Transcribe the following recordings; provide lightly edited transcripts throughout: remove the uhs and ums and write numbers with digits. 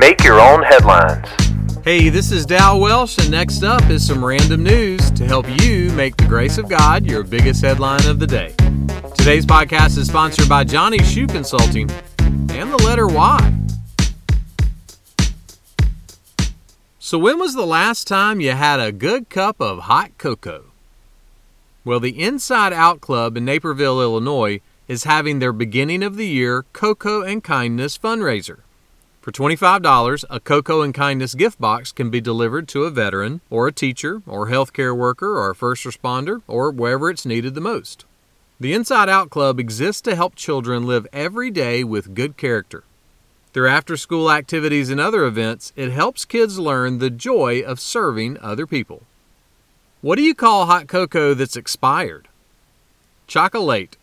Make your own headlines. Hey, this is Dal Welsh, and next up is some random news to help you make the grace of God your biggest headline of the day. Today's podcast is sponsored by Johnny Shoe Consulting and the letter Y. So when was the last time you had a good cup of hot cocoa? Well, the Inside Out Club in Naperville, Illinois, is having their beginning of the year Cocoa and Kindness fundraiser. For $25, a Cocoa and Kindness gift box can be delivered to a veteran or a teacher or healthcare worker or a first responder or wherever it's needed the most. The Inside Out Club exists to help children live every day with good character. Through after-school activities and other events, it helps kids learn the joy of serving other people. What do you call hot cocoa that's expired? Chocolate.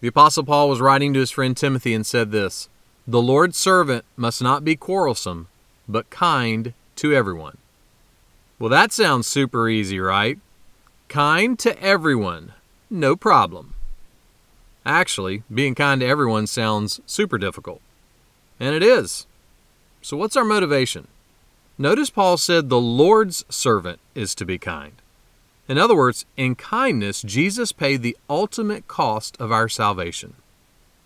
The Apostle Paul was writing to his friend Timothy and said this, "The Lord's servant must not be quarrelsome, but kind to everyone." Well, that sounds super easy, right? Kind to everyone, no problem. Actually, being kind to everyone sounds super difficult. And it is. So what's our motivation? Notice Paul said the Lord's servant is to be kind. In other words, in kindness, Jesus paid the ultimate cost of our salvation.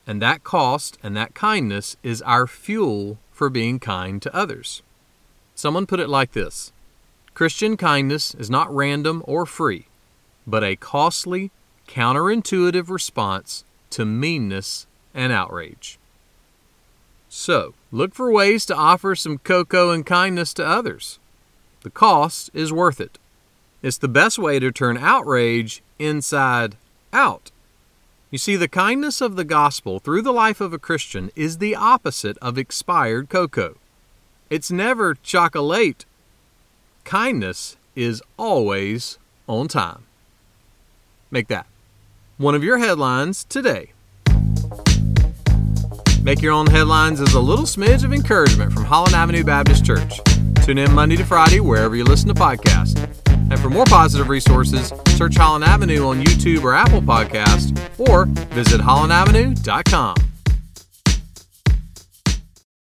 And that cost and that kindness is our fuel for being kind to others. Someone put it like this, "Christian kindness is not random or free, but a costly, counterintuitive response to meanness and outrage." So, look for ways to offer some cocoa and kindness to others. The cost is worth it. It's the best way to turn outrage inside out. You see, the kindness of the gospel through the life of a Christian is the opposite of expired cocoa. It's never chocolate. Kindness is always on time. Make that one of your headlines today. Make Your Own Headlines is a little smidge of encouragement from Holland Avenue Baptist Church. Tune in Monday to Friday wherever you listen to podcasts. And for more positive resources, search Holland Avenue on YouTube or Apple Podcasts, or visit hollandavenue.com.